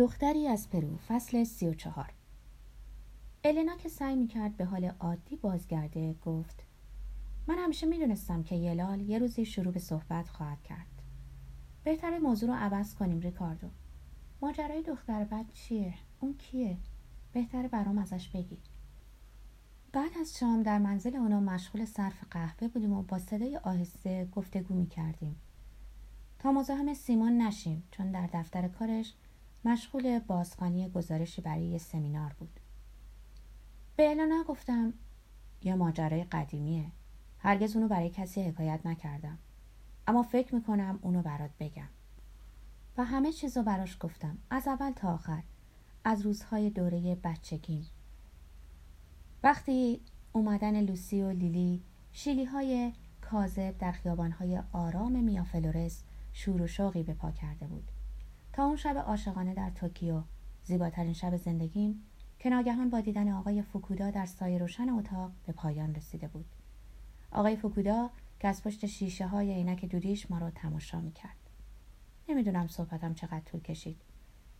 دختری از پرو، فصل 34. النا که سعی میکرد به حال عادی بازگرده، گفت: من همیشه میدونستم که یلال یه روزی شروع به صحبت خواهد کرد. بهتره موضوع رو عوض کنیم ریکاردو. ماجرای دختر بد چیه؟ اون کیه؟ بهتره برام ازش بگی. بعد از شام در منزل اونا مشغول صرف قهوه بودیم و با صدای آهسته گفتگو میکردیم تا مزاحم سیمان نشیم، چون در دفتر کارش مشغول بازخوانی گزارشی برای یه سمینار بود. به النا گفتم: یه ماجرای قدیمیه، هرگز اونو برای کسی حکایت نکردم، اما فکر میکنم اونو برات بگم. و همه چیزو براش گفتم، از اول تا آخر، از روزهای دوره بچگیم، وقتی اومدن لوسی و لیلی، شیلیهای کاذب در خیابانهای آرام میافلورس شور و شوقی به پا کرده بود، تا اون شب عاشقانه در توکیو، زیباترین شب زندگیم، که ناگهان با دیدن آقای فوکودا در سایه روشن اتاق به پایان رسیده بود. آقای فوکودا که از پشت شیشه های عینک دودیش ما رو تماشا میکرد. نمیدونم صحبتم چقدر طول کشید.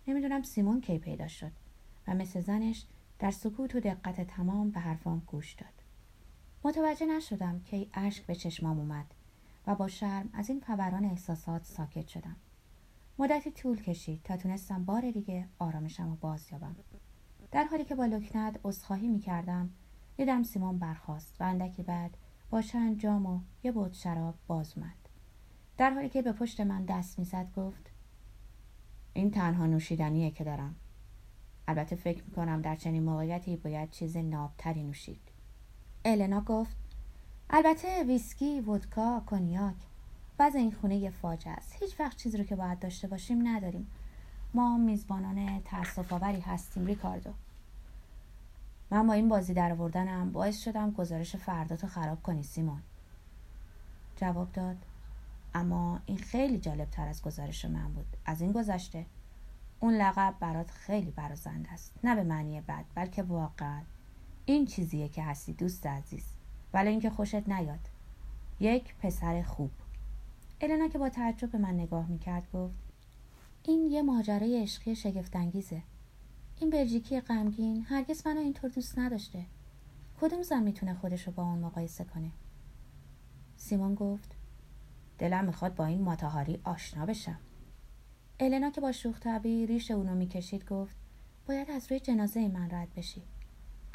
نمیدونم سیمون کی پیدا شد و مثل زنش در سکوت و دقت تمام به حرفام گوش داد. متوجه نشدم که اشک به چشمام اومد و با شرم از این فوران احساسات ساکت شدم. مدتی طول کشید تا تونستم بار دیگه آرامشم رو باز یابم. در حالی که با لکنت عذرخواهی می‌کردم، دیدم سیمون برخاست و اندکی بعد با چند جام و یه بوت شراب باز اومد. در حالی که به پشت من دست می‌زد گفت: این تنها نوشیدنیه که دارم. البته فکر میکنم در چنین موقعیتی باید چیز نابتری نوشید. النا گفت: البته ویسکی، ودکا، کنیاک. وضع این خونه یه فاجعه است. هیچ وقت چیزی رو که باید داشته باشیم نداریم. ما میزبانان تأسف‌آوری هستیم ریکاردو. من با این بازی در آوردنم باعث شدم گزارش فرداتو خراب کنی سیمون. جواب داد: اما این خیلی جالب‌تر از گزارش من بود. از این گذشته اون لقب برات خیلی برازنده است، نه به معنی بد، بلکه واقعا این چیزیه که هستی دوست عزیز، ولی اینکه خوشت نیاد، یک پسر خوب. النا که با تعجب به من نگاه میکرد گفت: این یه ماجرای عشقی شگفت‌انگیزه. این بلژیکی غمگین هرگز منو اینطور دوست نداشته. کدوم زن میتونه خودشو با اون مقایسه کنه؟ سیمون گفت: دلم میخواد با این ماتاهاری آشنا بشم. النا که با شوخ طبعی ریش اونو میکشید گفت: باید از روی جنازه من رد بشی.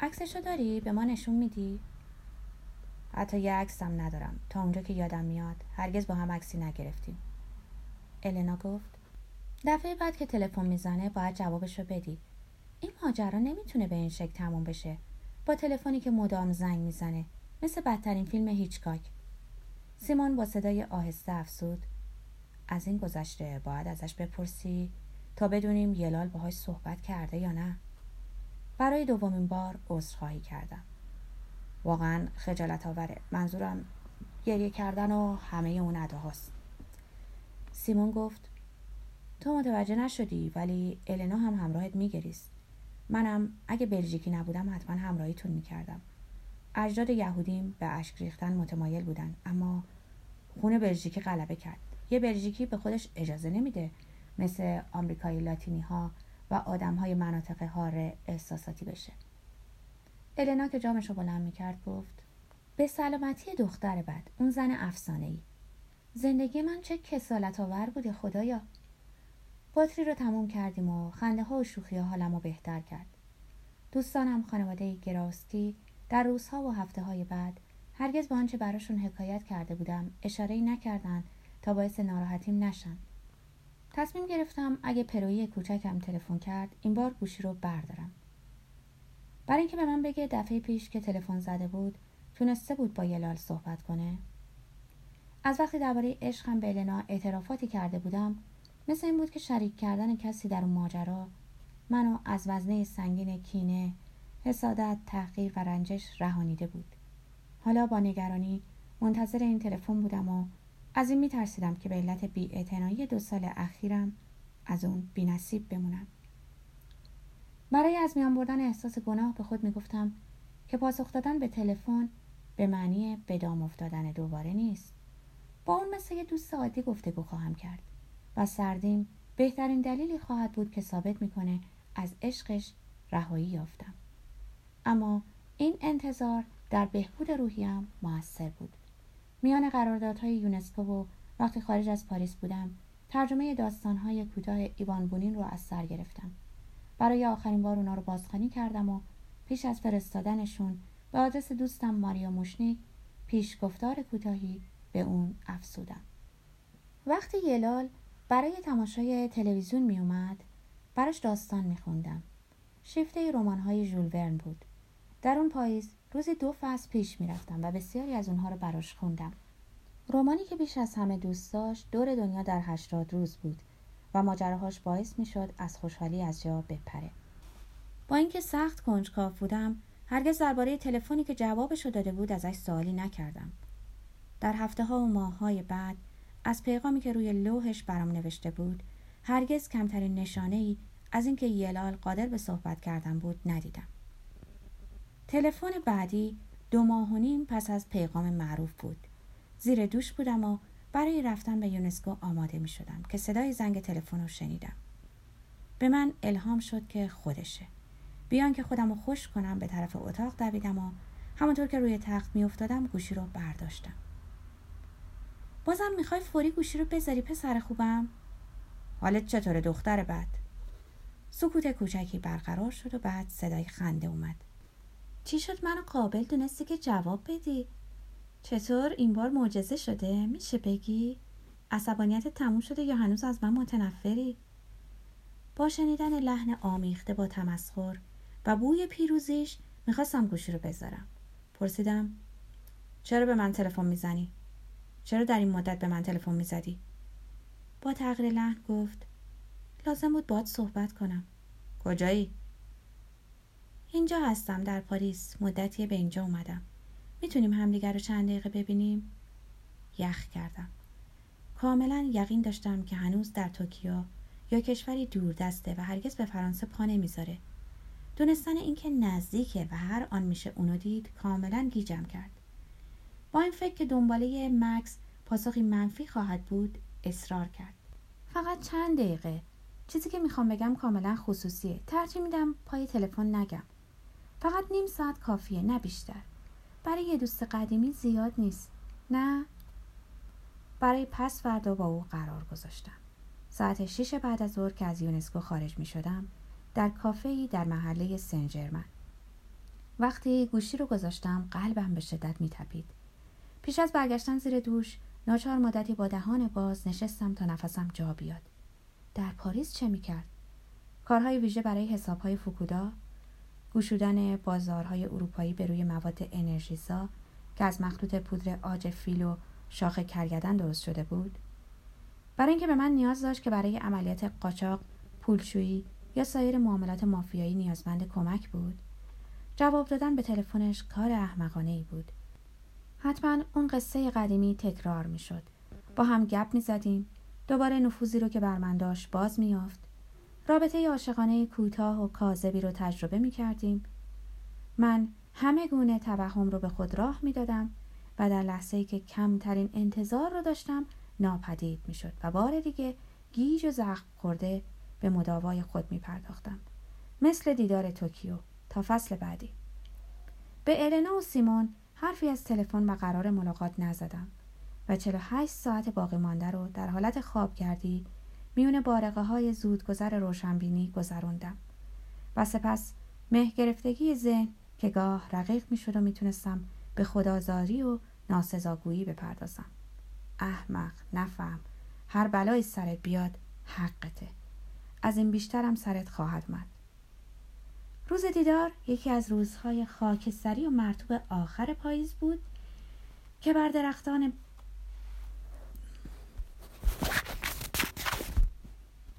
عکسشو داری؟ به ما نشون میدی؟ حتی یه عکسم ندارم. تا اونجا که یادم میاد هرگز با هم عکسی نگرفتیم. النا گفت: دفعه بعد که تلفن میزنه باید جوابشو بدی. این ماجرا نمیتونه به این شکل تموم بشه، با تلفنی که مدام زنگ میزنه، مثل بدترین فیلم هیچکاک. سیمون با صدای آهسته افسود: از این گذشته باید ازش بپرسی تا بدونیم یلال باهاش صحبت کرده یا نه. برای دومین بار عذرخواهی کردم. واقعا خجالت آوره. منظورم گریه کردن و همه اون اداهاست. سیمون گفت: تو متوجه نشدی، ولی النا هم همراهت میگریست. منم اگه بلژیکی نبودم حتما همراهیتون میکردم. اجداد یهودیم به اشک ریختن متمایل بودن، اما خون بلژیکی غلبه کرد. یه بلژیکی به خودش اجازه نمیده مثل آمریکایی لاتینی ها و آدم های مناطق حاره احساساتی بشه. النا که جامش رو بلند میکرد گفت: به سلامتی دختر بد، اون زن افسانه‌ای. زندگی من چه کسالت آور بوده خدایا. باتری رو تموم کردیم و خنده ها و شوخی ها حالمو بهتر کرد. دوستانم خانواده گراستی در روزها و هفته های بعد هرگز به آنچه براشون حکایت کرده بودم اشاره‌ای نکردن تا باعث ناراحتیم نشن. تصمیم گرفتم اگه پرویی کوچکم تلفن کرد این بار گوشی رو بردارم. برای اینکه به من بگه دفعه پیش که تلفن زده بود تونسته بود با یلال صحبت کنه. از وقتی درباره عشقم به النا اعترافاتی کرده بودم، مثل این بود که شریک کردن کسی در اون ماجرا منو از وزنه سنگین کینه، حسادت، تحقیر و رنجش رهانیده بود. حالا با نگرانی منتظر این تلفن بودم و از این میترسیدم که به علت بی‌اعتنایی 2 سال اخیرم از اون بی‌نصیب بمونم. برای از میان بردن احساس گناه به خود میگفتم که پاسخ دادن به تلفن به معنی به دام افتادن دوباره نیست. با اون مثل یه دوست عادی گفتگو خواهم کرد و سردیم بهترین دلیلی خواهد بود که ثابت میکنه از عشقش رهایی یافتم. اما این انتظار در بهبود روحیم موثر بود. میان قراردادهای یونسکو و وقتی خارج از پاریس بودم، ترجمه داستانهای کوتاه ایوان بونین رو از سر گرفتم. برای آخرین بار اونا رو بازخوانی کردم و پیش از فرستادنشون به آدرس دوستم ماریا موشنیک پیش گفتار کوتاهی به اون افسودم. وقتی یلال برای تماشای تلویزیون می اومد، براش داستان می خوندم. شیفته رمان‌های ژول ورن بود. در اون پاییز روزی 2 فصل پیش می رفتم و بسیاری از اونها رو براش خوندم. رمانی که بیش از همه دوست داشت دور دنیا در 80 روز بود و ماجراهاش باعث می شد از خوشحالی از جا بپره. با اینکه سخت کنجکاو بودم، هرگز درباره تلفنی که جوابش رو داده بود ازش سوالی نکردم. در هفته‌ها و ماه‌های بعد از پیغامی که روی لوحش برام نوشته بود، هرگز کمترین نشانه‌ای از اینکه یلال قادر به صحبت کردن بود ندیدم. تلفن بعدی 2.5 ماه پس از پیغام معروف بود. زیر دوش بودم و برای رفتن به یونسکو آماده می شدم که صدای زنگ تلفن رو شنیدم. به من الهام شد که خودشه. بیان که خودم رو خوش کنم به طرف اتاق دویدم و همونطور که روی تخت می افتادم گوشی رو برداشتم. بازم میخوای فوری گوشی رو بذاری پسر خوبم؟ حالت چطوره دختر بد؟ سکوت کوچکی برقرار شد و بعد صدای خنده اومد. چی شد منو قابل دونستی که جواب بدی؟ چطور این بار معجزه شده؟ میشه بگی؟ عصبانیت تموم شده یا هنوز از من متنفری؟ با شنیدن لحن آمیخته با تمسخر و بوی پیروزیش میخواستم گوشی رو بذارم. پرسیدم چرا به من تلفن میزنی؟ چرا در این مدت به من تلفن میزدی؟ با تغییر لحن گفت لازم بود باهات صحبت کنم. کجایی؟ اینجا هستم در پاریس. مدتیه به اینجا اومدم. میتونیم همدیگر رو چند دقیقه ببینیم؟ یخ کردم. کاملا یقین داشتم که هنوز در توکیو یا کشوری دوردسته و هرگز به فرانسه پا نمیذاره. دونستن اینکه نزدیکه و هر آن میشه اونو دید کاملا گیجم کرد. با این فکر که دنباله مکس پاسخی منفی خواهد بود اصرار کرد. فقط چند دقیقه. چیزی که میخوام بگم کاملا خصوصیه. ترجیح میدم پای تلفن نگم. فقط 1/2 ساعت کافیه، نه بیشتر. برای یه دوست قدیمی زیاد نیست. نه. برای پس فردا با او قرار گذاشتم. ساعت 6 بعد از ظهر که از یونسکو خارج میشدم در کافه‌ای در محله سن ژرمن. وقتی گوشی رو گذاشتم قلبم به شدت میتپید. پیش از برگشتن زیر دوش ناچار مدتی با دهان باز نشستم تا نفسم جا بیاد. در پاریس چه میکرد؟ کارهای ویژه برای حسابهای فوکودا، گشودن بازارهای اروپایی به روی مواد انرژیزا که از مخلوط پودر عاج فیل و شاخ کرگدن درست شده بود. برای اینکه به من نیاز داشت که برای عملیات قاچاق، پولشویی یا سایر معاملات مافیایی نیازمند کمک بود. جواب دادن به تلفنش کار احمقانه‌ای بود. حتما اون قصه قدیمی تکرار می شد. با هم گپ می زدیم. دوباره نفوذی رو که بر من داشت باز می یافت. رابطه عاشقانه کوتاه و کاذبی رو تجربه می کردیم. من همه گونه توهم رو به خود راه می دادم و در لحظه‌ای که کمترین انتظار رو داشتم ناپدید می شد و بار دیگه گیج و زخم خورده به مداوای خود می پرداختم. مثل دیدار توکیو تا فصل بعدی. به النا و سیمون حرفی از تلفن و قرار ملاقات نزدم و 48 ساعت باقی مانده رو در حالت خوابگردی میون بارقه های زودگذر روشنبینی گذروندم و سپس مه گرفتگی ذهن که گاه رقیق میشد و میتونستم به خدازاری و ناسزاگویی بپردازم. احمق، نفهم، هر بلایی سرت بیاد حقته. از این بیشترم سرت خواهد اومد. روز دیدار یکی از روزهای خاکستری و مرطوب آخر پاییز بود که بر درختان